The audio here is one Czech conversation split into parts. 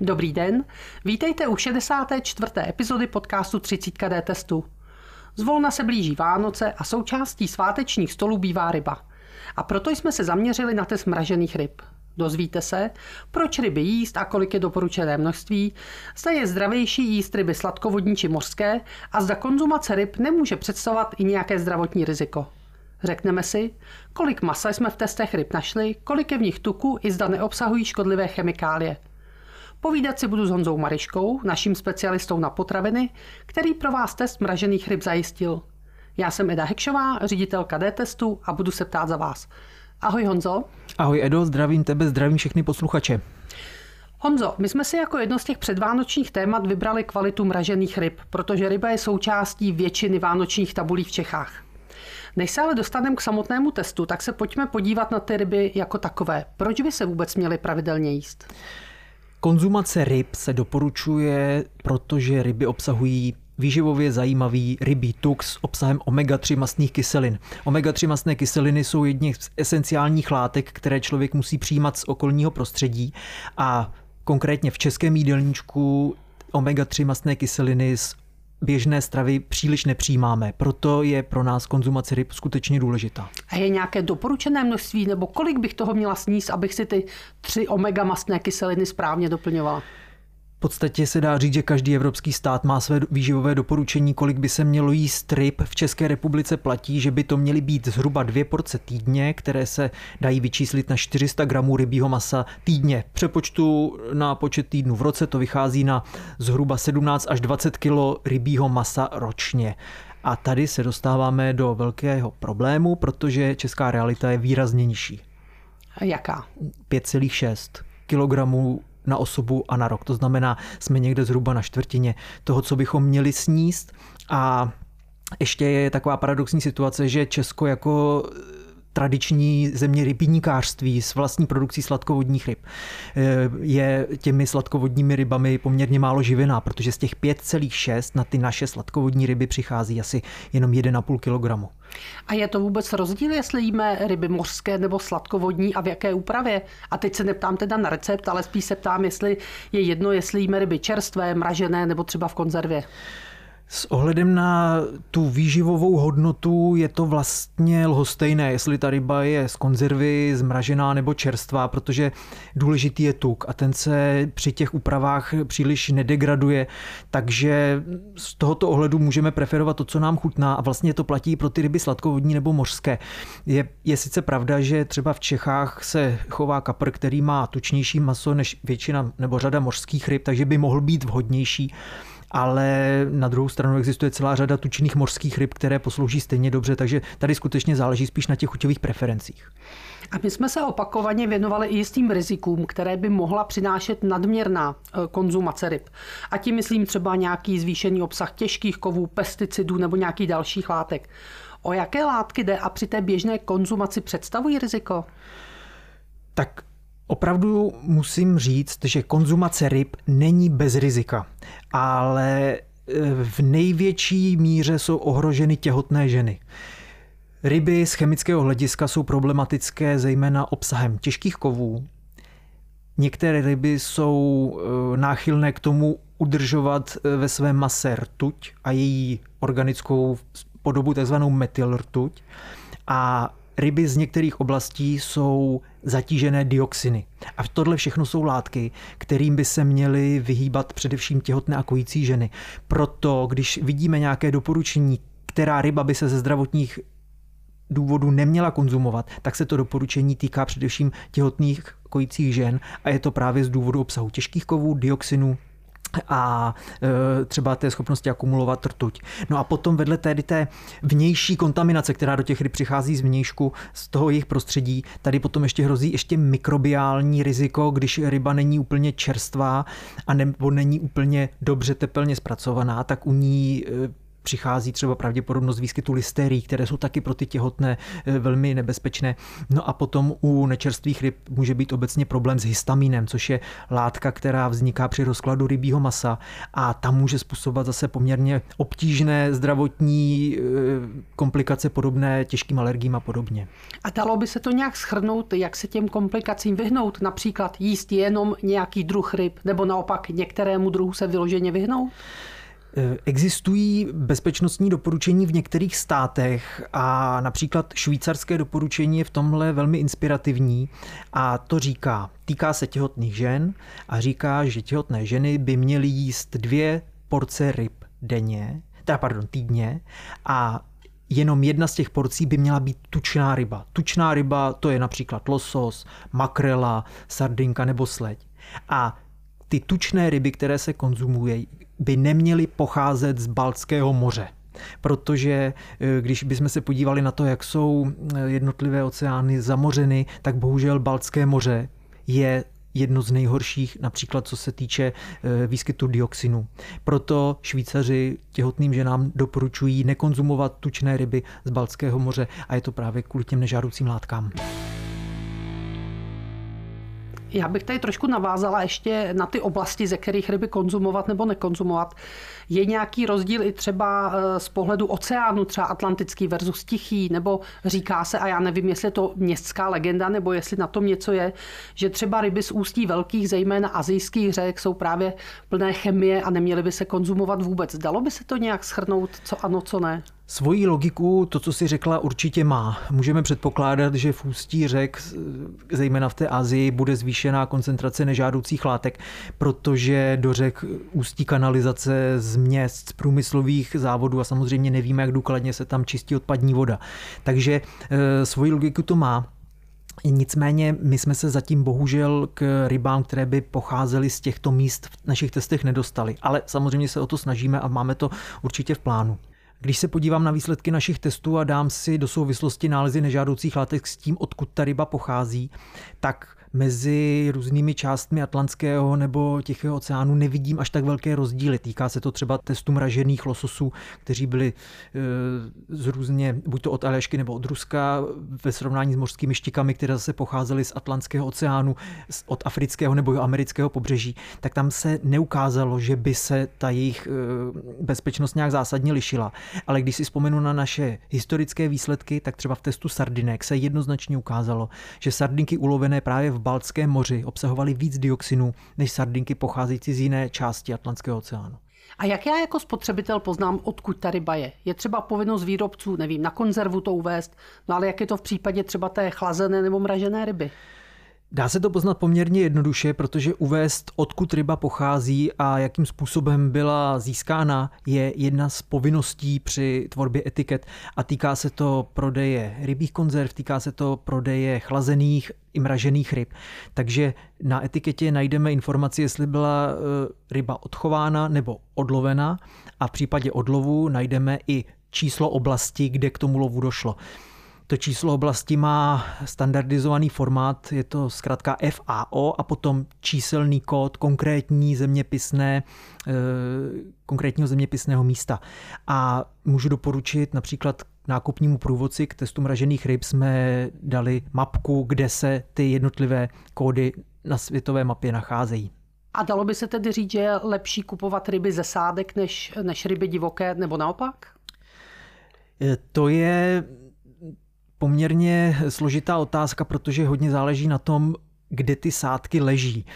Dobrý den, vítejte u 64. epizody podcastu Třicítka dTestu. Zvolna se blíží Vánoce a součástí svátečních stolů bývá ryba. A proto jsme se zaměřili na test mražených ryb. Dozvíte se, proč ryby jíst a kolik je doporučené množství, zda je zdravější jíst ryby sladkovodní či mořské a zda konzumace ryb nemůže představovat i nějaké zdravotní riziko. Řekneme si, kolik masa jsme v testech ryb našli, kolik je v nich tuku i zda neobsahují škodlivé chemikálie. Povídat si budu s Honzou Maryškou, naším specialistou na potraviny, který pro vás test mražených ryb zajistil. Já jsem Eda Heksová, ředitelka D-testu a budu se ptát za vás. Ahoj Honzo. Ahoj Edo, zdravím tebe, zdravím všechny posluchače. Honzo, my jsme si jako jedno z těch předvánočních témat vybrali kvalitu mražených ryb, protože ryba je součástí většiny vánočních tabulí v Čechách. Než se ale dostaneme k samotnému testu, tak se pojďme podívat na ty ryby jako takové. Proč by se vůbec měly pravidelně jíst? Konzumace ryb se doporučuje, protože ryby obsahují výživově zajímavý rybí tuk s obsahem omega-3 mastných kyselin. Omega-3 mastné kyseliny jsou jedny z esenciálních látek, které člověk musí přijímat z okolního prostředí a konkrétně v českém jídelníčku omega-3 mastné kyseliny z běžné stravy příliš nepřijímáme, proto je pro nás konzumace ryb skutečně důležitá. A je nějaké doporučené množství, nebo kolik bych toho měla sníst, abych si ty 3 omega mastné kyseliny správně doplňovala? V podstatě se dá říct, že každý evropský stát má své výživové doporučení, kolik by se mělo jíst ryb. V České republice platí, že by to měly být zhruba 2 porce týdně, které se dají vyčíslit na 400 gramů rybího masa týdně. V přepočtu na počet týdnů v roce to vychází na zhruba 17 až 20 kilo rybího masa ročně. A tady se dostáváme do velkého problému, protože česká realita je výrazně nižší. A jaká? 5,6 kilogramů na osobu a na rok. To znamená, jsme někde zhruba na čtvrtině toho, co bychom měli sníst. A ještě je taková paradoxní situace, že Česko jako tradiční země rybníkářství s vlastní produkcí sladkovodních ryb je těmi sladkovodními rybami poměrně málo živená, protože z těch 5,6 na ty naše sladkovodní ryby přichází asi jenom 1,5 kilogramu. A je to vůbec rozdíl, jestli jíme ryby mořské nebo sladkovodní a v jaké úpravě? A teď se neptám teda na recept, ale spíš se ptám, jestli je jedno, jestli jíme ryby čerstvé, mražené nebo třeba v konzervě. S ohledem na tu výživovou hodnotu je to vlastně lhostejné, jestli ta ryba je z konzervy, zmražená nebo čerstvá, protože důležitý je tuk a ten se při těch úpravách příliš nedegraduje, takže z tohoto ohledu můžeme preferovat to, co nám chutná a vlastně to platí pro ty ryby sladkovodní nebo mořské. Je sice pravda, že třeba v Čechách se chová kapr, který má tučnější maso než většina nebo řada mořských ryb, takže by mohl být vhodnější. Ale na druhou stranu existuje celá řada tučných mořských ryb, které poslouží stejně dobře, takže tady skutečně záleží spíš na těch chuťových preferencích. A my jsme se opakovaně věnovali i jistým rizikům, které by mohla přinášet nadměrná konzumace ryb. A tím myslím třeba nějaký zvýšený obsah těžkých kovů, pesticidů nebo nějakých dalších látek. O jaké látky jde a při té běžné konzumaci představují riziko? Tak opravdu musím říct, že konzumace ryb není bez rizika, ale v největší míře jsou ohroženy těhotné ženy. Ryby z chemického hlediska jsou problematické zejména obsahem těžkých kovů. Některé ryby jsou náchylné k tomu udržovat ve své mase rtuť a její organickou podobu, takzvanou metylrtuť. A ryby z některých oblastí jsou zatížené dioxiny. A tohle všechno jsou látky, kterým by se měly vyhýbat především těhotné a kojící ženy. Proto, když vidíme nějaké doporučení, která ryba by se ze zdravotních důvodů neměla konzumovat, tak se to doporučení týká především těhotných kojících žen a je to právě z důvodu obsahu těžkých kovů, dioxinů a třeba té schopnosti akumulovat rtuť. No a potom vedle té vnější kontaminace, která do těch ryb přichází z vnějšku, z toho jejich prostředí, tady potom ještě hrozí ještě mikrobiální riziko, když ryba není úplně čerstvá a nebo není úplně dobře tepelně zpracovaná, tak u ní přichází třeba pravděpodobnost výskytu listerií, které jsou taky pro ty těhotné velmi nebezpečné. No a potom u nečerstvých ryb může být obecně problém s histaminem, což je látka, která vzniká při rozkladu rybího masa a tam může způsobovat zase poměrně obtížné zdravotní komplikace podobné těžkým alergím a podobně. A dalo by se to nějak shrnout, jak se těm komplikacím vyhnout? Například jíst jenom nějaký druh ryb nebo naopak některému druhu se vyloženě vyhnout? Existují bezpečnostní doporučení v některých státech a například švýcarské doporučení je v tomhle velmi inspirativní a to říká, týká se těhotných žen a říká, že těhotné ženy by měly jíst 2 porce ryb týdně a jenom 1 z těch porcí by měla být tučná ryba. Tučná ryba to je například losos, makrela, sardinka nebo sleď. A ty tučné ryby, které se konzumují, by neměly pocházet z Baltského moře. Protože když bychom se podívali na to, jak jsou jednotlivé oceány zamořeny, tak bohužel Baltské moře je jedno z nejhorších, například co se týče výskytu dioxinu. Proto Švýcaři těhotným ženám doporučují nekonzumovat tučné ryby z Baltského moře a je to právě kvůli těm nežádoucím látkám. Já bych tady trošku navázala ještě na ty oblasti, ze kterých ryby konzumovat nebo nekonzumovat. Je nějaký rozdíl i třeba z pohledu oceánu, třeba atlantický versus tichý, nebo říká se, a já nevím, jestli je to městská legenda, nebo jestli na tom něco je, že třeba ryby z ústí velkých, zejména asijských řek, jsou právě plné chemie a neměly by se konzumovat vůbec. Dalo by se to nějak shrnout, co ano, co ne? Svoji logiku to, co jsi řekla, určitě má. Můžeme předpokládat, že v ústí řek, zejména v té Asii, bude zvýšená koncentrace nežádoucích látek, protože do řek ústí kanalizace z měst, z průmyslových závodů a samozřejmě nevíme, jak důkladně se tam čistí odpadní voda. Takže svoji logiku to má. Nicméně my jsme se zatím bohužel k rybám, které by pocházely z těchto míst, v našich testech nedostali. Ale samozřejmě se o to snažíme a máme to určitě v plánu. Když se podívám na výsledky našich testů a dám si do souvislosti nálezy nežádoucích látek s tím, odkud ta ryba pochází, tak mezi různými částmi Atlantského nebo Tichého oceánu nevidím až tak velké rozdíly. Týká se to třeba testů mražených lososů, kteří byli z různě, buď to od Aljašky nebo od Ruska, ve srovnání s mořskými štikami, které zase pocházely z Atlantského oceánu, od afrického nebo amerického pobřeží, tak tam se neukázalo, že by se ta jejich bezpečnost nějak zásadně lišila. Ale když si vzpomenu na naše historické výsledky, tak třeba v testu sardinek se jednoznačně ukázalo, že sardinky ulovené právě v Baltském moři obsahovaly víc dioxinů než sardinky pocházející z jiné části Atlantského oceánu. A jak já jako spotřebitel poznám, odkud ta ryba je? Je třeba povinnost výrobců, nevím, na konzervu to uvést, no ale jak je to v případě třeba té chlazené nebo mražené ryby? Dá se to poznat poměrně jednoduše, protože uvést, odkud ryba pochází a jakým způsobem byla získána, je jedna z povinností při tvorbě etiket a týká se to prodeje rybích konzerv, týká se to prodeje chlazených i mražených ryb. Takže na etiketě najdeme informaci, jestli byla ryba odchována nebo odlovena a v případě odlovu najdeme i číslo oblasti, kde k tomu lovu došlo. To číslo oblasti má standardizovaný formát, je to zkrátka FAO a potom číselný kód konkrétního zeměpisného místa. A můžu doporučit například nákupnímu průvodci k testu mražených ryb jsme dali mapku, kde se ty jednotlivé kódy na světové mapě nacházejí. A dalo by se tedy říct, že je lepší kupovat ryby ze sádek než ryby divoké, nebo naopak? To je poměrně složitá otázka, protože hodně záleží na tom, kde ty sádky leží.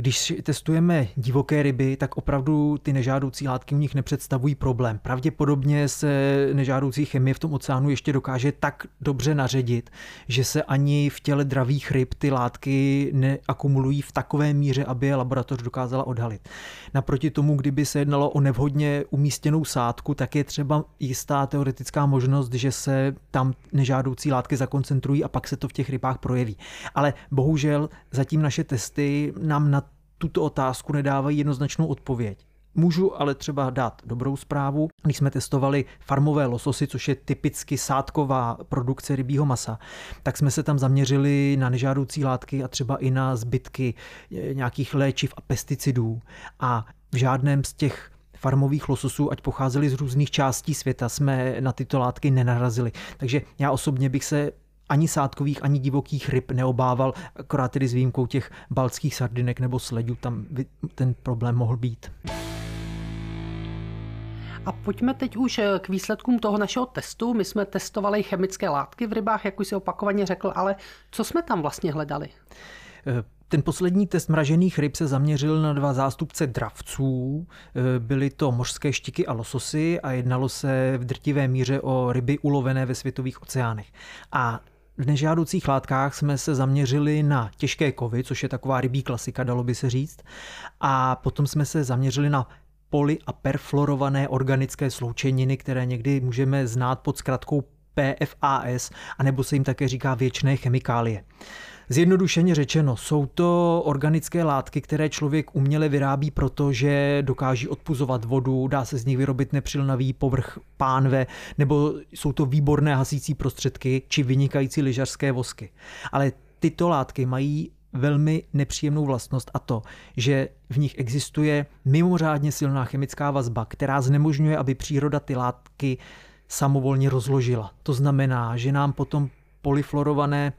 Když testujeme divoké ryby, tak opravdu ty nežádoucí látky u nich nepředstavují problém. Pravděpodobně se nežádoucí chemie v tom oceánu ještě dokáže tak dobře naředit, že se ani v těle dravých ryb ty látky neakumulují v takové míře, aby je laboratoř dokázala odhalit. Naproti tomu, kdyby se jednalo o nevhodně umístěnou sádku, tak je třeba jistá teoretická možnost, že se tam nežádoucí látky zakoncentrují a pak se to v těch rybách projeví. Ale bohužel zatím naše testy nám na tuto otázku nedávají jednoznačnou odpověď. Můžu ale třeba dát dobrou zprávu. Když jsme testovali farmové lososy, což je typicky sádková produkce rybího masa, tak jsme se tam zaměřili na nežádoucí látky a třeba i na zbytky nějakých léčiv a pesticidů. A v žádném z těch farmových lososů, ať pocházeli z různých částí světa, jsme na tyto látky nenarazili. Takže já osobně bych se ani sádkových, ani divokých ryb neobával, akorát tedy s výjimkou těch baltských sardinek nebo sledů, tam ten problém mohl být. A pojďme teď už k výsledkům toho našeho testu. My jsme testovali chemické látky v rybách, jak už si opakovaně řekl, ale co jsme tam vlastně hledali? Ten poslední test mražených ryb se zaměřil na 2 zástupce dravců. Byly to mořské štiky a lososy a jednalo se v drtivé míře o ryby ulovené ve světových oceánech. A v nežádoucích látkách jsme se zaměřili na těžké kovy, což je taková rybí klasika, dalo by se říct. A potom jsme se zaměřili na poly a perfluorované organické sloučeniny, které někdy můžeme znát pod zkratkou PFAS, anebo se jim také říká věčné chemikálie. Zjednodušeně řečeno, jsou to organické látky, které člověk uměle vyrábí, protože dokáží odpuzovat vodu, dá se z nich vyrobit nepřilnavý povrch pánve, nebo jsou to výborné hasící prostředky či vynikající lyžařské vosky. Ale tyto látky mají velmi nepříjemnou vlastnost, a to, že v nich existuje mimořádně silná chemická vazba, která znemožňuje, aby příroda ty látky samovolně rozložila. To znamená, že nám potom polyfluorované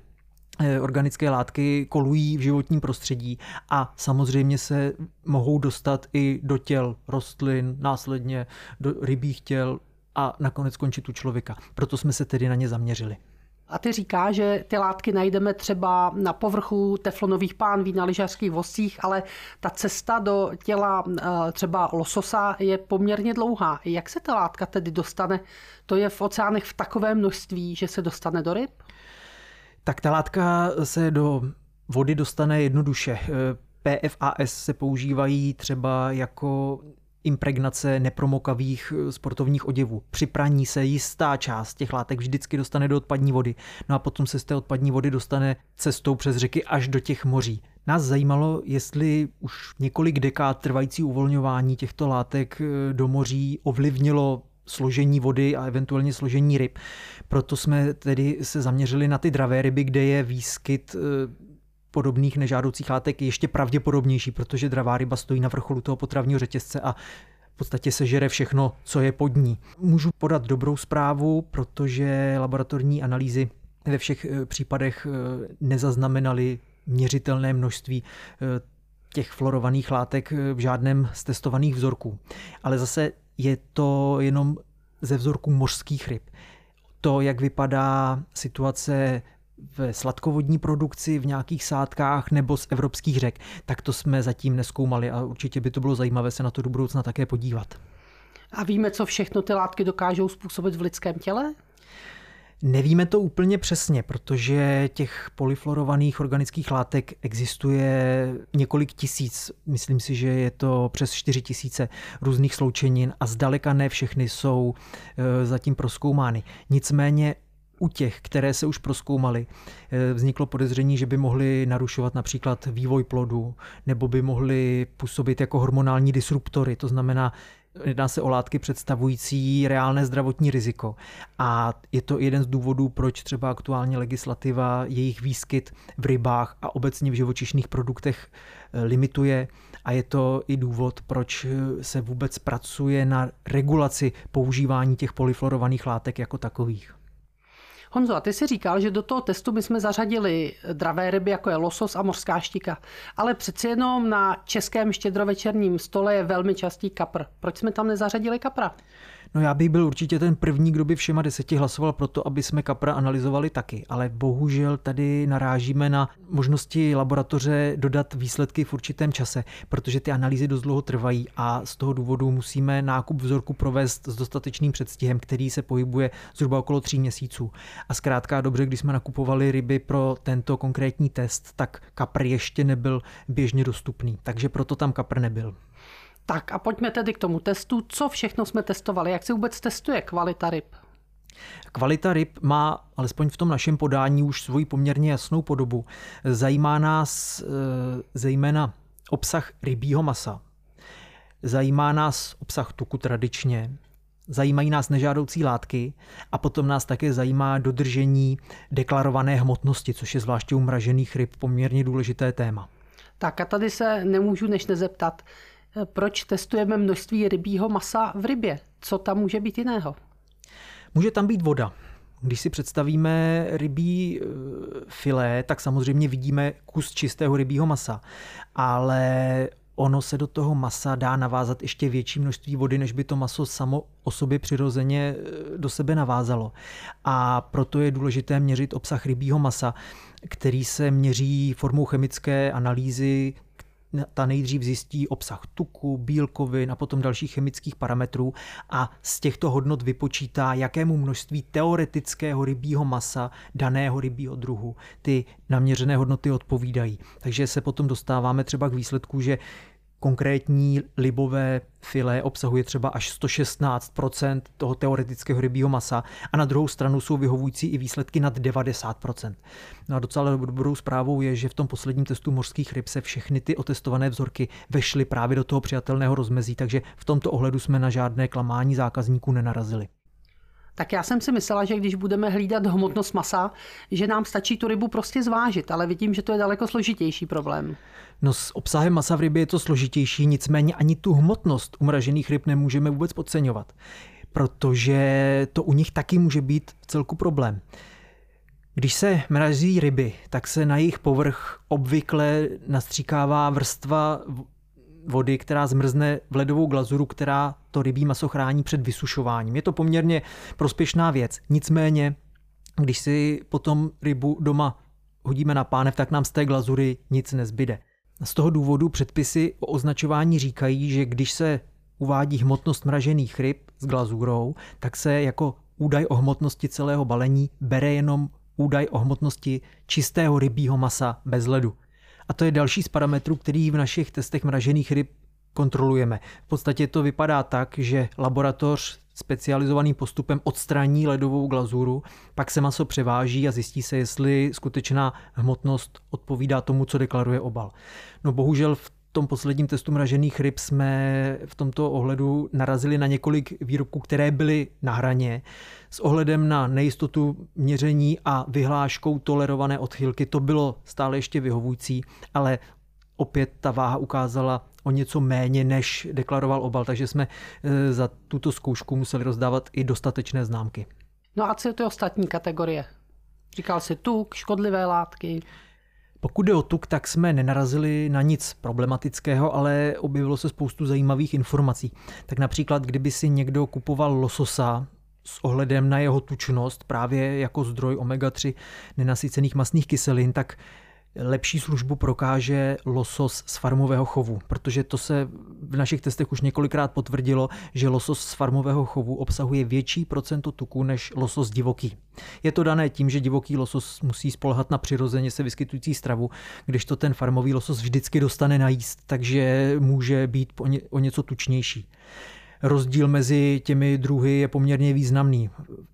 organické látky kolují v životním prostředí a samozřejmě se mohou dostat i do těl rostlin, následně do rybích těl a nakonec skončit u člověka. Proto jsme se tedy na ně zaměřili. A ty říkáš, že ty látky najdeme třeba na povrchu teflonových pánví, na lyžařských voscích, ale ta cesta do těla třeba lososa je poměrně dlouhá. Jak se ta látka tedy dostane? To je v oceánech v takové množství, že se dostane do ryb? Tak ta látka se do vody dostane jednoduše. PFAS se používají třeba jako impregnace nepromokavých sportovních oděvů. Při praní se jistá část těch látek vždycky dostane do odpadní vody. No a potom se z té odpadní vody dostane cestou přes řeky až do těch moří. Nás zajímalo, jestli už několik dekád trvající uvolňování těchto látek do moří ovlivnilo složení vody a eventuálně složení ryb. Proto jsme tedy se zaměřili na ty dravé ryby, kde je výskyt podobných nežádoucích látek ještě pravděpodobnější, protože dravá ryba stojí na vrcholu toho potravního řetězce a v podstatě sežere všechno, co je pod ní. Můžu podat dobrou zprávu, protože laboratorní analýzy ve všech případech nezaznamenaly měřitelné množství těch fluorovaných látek v žádném z testovaných vzorků. Ale zase je to jenom ze vzorků mořských ryb. To, jak vypadá situace v sladkovodní produkci, v nějakých sádkách nebo z evropských řek, tak to jsme zatím nezkoumali a určitě by to bylo zajímavé se na to do budoucna také podívat. A víme, co všechno ty látky dokážou způsobit v lidském těle? Nevíme to úplně přesně, protože těch polyfluorovaných organických látek existuje několik tisíc. Myslím si, že je to přes 4000 různých sloučenin a zdaleka ne všechny jsou zatím prozkoumány. Nicméně u těch, které se už prozkoumaly, vzniklo podezření, že by mohly narušovat například vývoj plodu nebo by mohly působit jako hormonální disruptory, to znamená, jedná se o látky představující reálné zdravotní riziko. A je to jeden z důvodů, proč třeba aktuálně legislativa jejich výskyt v rybách a obecně v živočišných produktech limituje. A je to i důvod, proč se vůbec pracuje na regulaci používání těch polyfluorovaných látek jako takových. Honzo, a ty jsi říkal, že do toho testu my jsme zařadili dravé ryby, jako je losos a mořská štika. Ale přeci jenom na českém štědrovečerním stole je velmi častý kapr. Proč jsme tam nezařadili kapra? No já bych byl určitě ten první, kdo by všema 10 hlasoval pro to, aby jsme kapra analyzovali taky. Ale bohužel tady narážíme na možnosti laboratoře dodat výsledky v určitém čase, protože ty analýzy dost dlouho trvají a z toho důvodu musíme nákup vzorku provést s dostatečným předstihem, který se pohybuje zhruba okolo 3 měsíců. A zkrátka dobře, když jsme nakupovali ryby pro tento konkrétní test, tak kapr ještě nebyl běžně dostupný, takže proto tam kapr nebyl. Tak a pojďme tedy k tomu testu. Co všechno jsme testovali? Jak se vůbec testuje kvalita ryb? Kvalita ryb má, alespoň v tom našem podání, už svoji poměrně jasnou podobu. Zajímá nás zejména obsah rybího masa. Zajímá nás obsah tuku tradičně. Zajímají nás nežádoucí látky a potom nás také zajímá dodržení deklarované hmotnosti, což je zvláště u mražených ryb poměrně důležité téma. Tak a tady se nemůžu než nezeptat. proč testujeme množství rybího masa v rybě? Co tam může být jiného? Může tam být voda. Když si představíme rybí filé, tak samozřejmě vidíme kus čistého rybího masa. Ale ono se do toho masa dá navázat ještě větší množství vody, než by to maso samo o sobě přirozeně do sebe navázalo. A proto je důležité měřit obsah rybího masa, který se měří formou chemické analýzy. Ta nejdřív zjistí obsah tuku, bílkovin a potom dalších chemických parametrů a z těchto hodnot vypočítá, jakému množství teoretického rybího masa daného rybího druhu ty naměřené hodnoty odpovídají. Takže se potom dostáváme třeba k výsledku, že konkrétní libové filé obsahuje třeba až 116% toho teoretického rybího masa a na druhou stranu jsou vyhovující i výsledky nad 90%. No a docela dobrou zprávou je, že v tom posledním testu mořských ryb se všechny ty otestované vzorky vešly právě do toho přijatelného rozmezí, takže v tomto ohledu jsme na žádné klamání zákazníků nenarazili. Tak já jsem si myslela, že když budeme hlídat hmotnost masa, že nám stačí tu rybu prostě zvážit, ale vidím, že to je daleko složitější problém. No s obsahem masa v rybě je to složitější, nicméně ani tu hmotnost umražených ryb nemůžeme vůbec podceňovat, protože to u nich taky může být vcelku problém. Když se mrazí ryby, tak se na jejich povrch obvykle nastříkává vrstva vody, která zmrzne v ledovou glazuru, která to rybí maso chrání před vysušováním. Je to poměrně prospěšná věc. Nicméně, když si potom rybu doma hodíme na pánev, tak nám z té glazury nic nezbyde. Z toho důvodu předpisy o označování říkají, že když se uvádí hmotnost mražených ryb s glazurou, tak se jako údaj o hmotnosti celého balení bere jenom údaj o hmotnosti čistého rybího masa bez ledu. A to je další z parametrů, který v našich testech mražených ryb kontrolujeme. V podstatě to vypadá tak, že laboratoř specializovaným postupem odstraní ledovou glazuru, pak se maso převáží a zjistí se, jestli skutečná hmotnost odpovídá tomu, co deklaruje obal. No bohužel v tom posledním testu mražených ryb jsme v tomto ohledu narazili na několik výrobků, které byly na hraně. S ohledem na nejistotu měření a vyhláškou tolerované odchylky to bylo stále ještě vyhovující, ale opět ta váha ukázala o něco méně, než deklaroval obal, takže jsme za tuto zkoušku museli rozdávat i dostatečné známky. No a co je to ostatní kategorie? Říkal jsi tuk, škodlivé látky. Pokud jde o tuk, tak jsme nenarazili na nic problematického, ale objevilo se spoustu zajímavých informací. Tak například, kdyby si někdo kupoval lososa s ohledem na jeho tučnost, právě jako zdroj omega-3 nenasycených mastných kyselin, tak lepší službu prokáže losos z farmového chovu, protože to se v našich testech už několikrát potvrdilo, že losos z farmového chovu obsahuje větší procento tuku než losos divoký. Je to dané tím, že divoký losos musí spoléhat na přirozeně se vyskytující stravu, kdežto ten farmový losos vždycky dostane najíst, takže může být o něco tučnější. Rozdíl mezi těmi druhy je poměrně významný.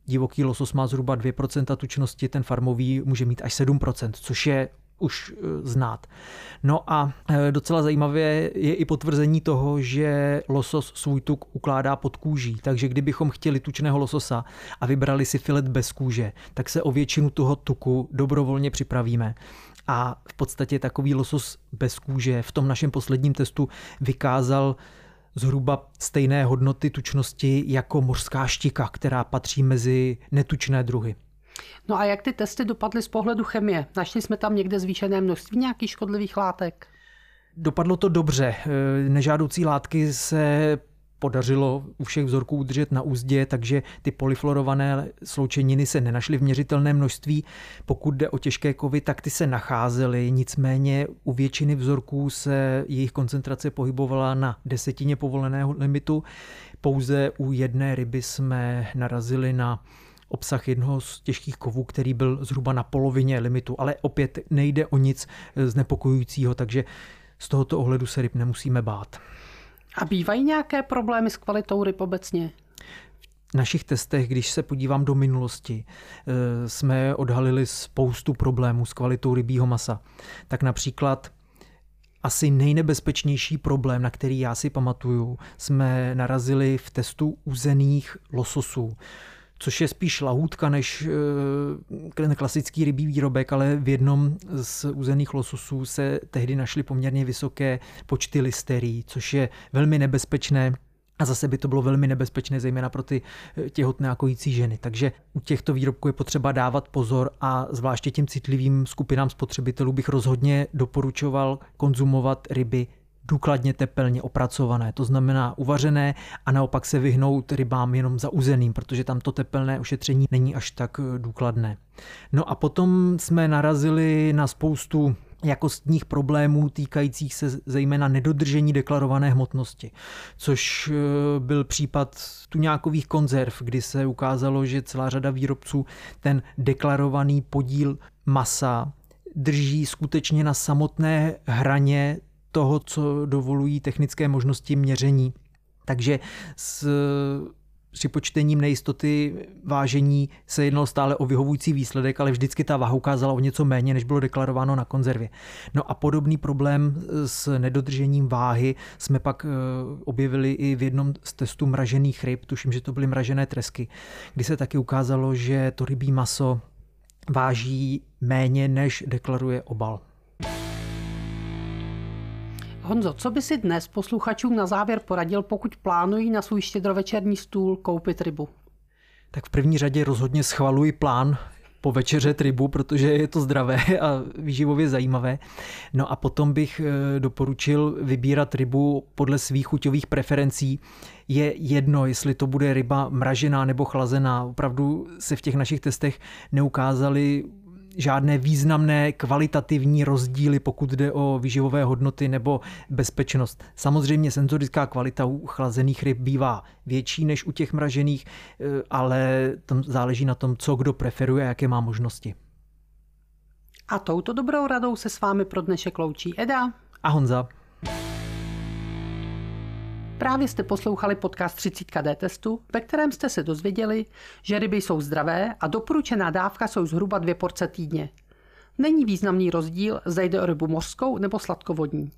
Divoký losos má zhruba 2% tučnosti, ten farmový může mít až 7%, což je už znát. No a docela zajímavé je i potvrzení toho, že losos svůj tuk ukládá pod kůží, takže kdybychom chtěli tučného lososa a vybrali si filet bez kůže, tak se o většinu toho tuku dobrovolně připravíme. A v podstatě takový losos bez kůže v tom našem posledním testu vykázal zhruba stejné hodnoty tučnosti jako mořská štika, která patří mezi netučné druhy. No a jak ty testy dopadly z pohledu chemie? Našli jsme tam někde zvýšené množství nějakých škodlivých látek? Dopadlo to dobře. Nežádoucí látky se podařilo u všech vzorků udržet na úzdě, takže ty polyfluorované sloučeniny se nenašly v měřitelné množství. Pokud jde o těžké kovy, tak ty se nacházely, nicméně u většiny vzorků se jejich koncentrace pohybovala na desetině povoleného limitu. Pouze u jedné ryby jsme narazili na obsah jednoho z těžkých kovů, který byl zhruba na polovině limitu, ale opět nejde o nic znepokojujícího, takže z tohoto ohledu se ryb nemusíme bát. A bývají nějaké problémy s kvalitou ryb obecně? V našich testech, když se podívám do minulosti, jsme odhalili spoustu problémů s kvalitou rybího masa. Tak například asi nejnebezpečnější problém, na který já si pamatuju, jsme narazili v testu uzených lososů. což je spíš lahůdka než ten klasický rybí výrobek, ale v jednom z uzených lososů se tehdy našly poměrně vysoké počty listerií, což je velmi nebezpečné. A zase by to bylo velmi nebezpečné, zejména pro ty těhotné a kojící ženy. Takže u těchto výrobků je potřeba dávat pozor a zvláště těm citlivým skupinám spotřebitelů bych rozhodně doporučoval konzumovat ryby důkladně tepelně opracované, to znamená uvařené, a naopak se vyhnout rybám jenom zauzeným, protože tam to tepelné ošetření není až tak důkladné. No a potom jsme narazili na spoustu jakostních problémů týkajících se zejména nedodržení deklarované hmotnosti, což byl případ tuňákových konzerv, kdy se ukázalo, že celá řada výrobců ten deklarovaný podíl masa drží skutečně na samotné hraně toho, co dovolují technické možnosti měření. Takže s připočtením nejistoty vážení se jednalo stále o vyhovující výsledek, ale vždycky ta váha ukázala o něco méně, než bylo deklarováno na konzervě. No a podobný problém s nedodržením váhy jsme pak objevili i v jednom z testů mražených ryb, tuším, že to byly mražené tresky, kdy se taky ukázalo, že to rybí maso váží méně, než deklaruje obal. Honzo, co by si dnes posluchačům na závěr poradil, pokud plánují na svůj štědrovečerní stůl koupit rybu? Tak v první řadě rozhodně schvaluji plán po večeře rybu, protože je to zdravé a výživově zajímavé. No a potom bych doporučil vybírat rybu podle svých chuťových preferencí. Je jedno, jestli to bude ryba mražená nebo chlazená. Opravdu se v těch našich testech neukázaly žádné významné kvalitativní rozdíly, pokud jde o výživové hodnoty nebo bezpečnost. Samozřejmě senzorická kvalita u chlazených ryb bývá větší než u těch mražených, ale tam záleží na tom, co kdo preferuje a jaké má možnosti. A touto dobrou radou se s vámi pro dnešek loučí Eda a Honza. Právě jste poslouchali podcast 30 dTestu, ve kterém jste se dozvěděli, že ryby jsou zdravé a doporučená dávka jsou zhruba 2 porce týdně. Není významný rozdíl, zda jde o rybu mořskou nebo sladkovodní.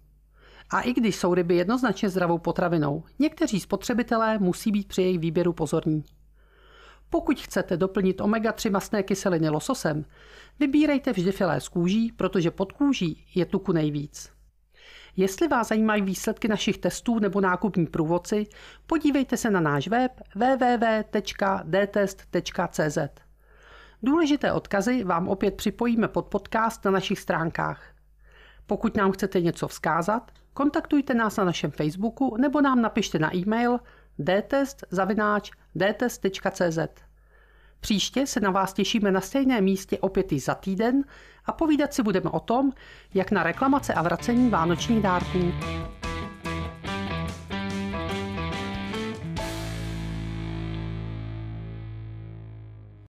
A i když jsou ryby jednoznačně zdravou potravinou, někteří spotřebitelé musí být při jejich výběru pozorní. Pokud chcete doplnit omega-3 mastné kyseliny lososem, vybírejte vždy filé z kůží, protože pod kůží je tuku nejvíc. Jestli vás zajímají výsledky našich testů nebo nákupní průvodci, podívejte se na náš web www.dtest.cz. Důležité odkazy vám opět připojíme pod podcast na našich stránkách. Pokud nám chcete něco vzkázat, kontaktujte nás na našem Facebooku nebo nám napište na e-mail dtest@dtest.cz. Příště se na vás těšíme na stejném místě opět i za týden a povídat si budeme o tom, jak na reklamace a vracení vánočních dárků.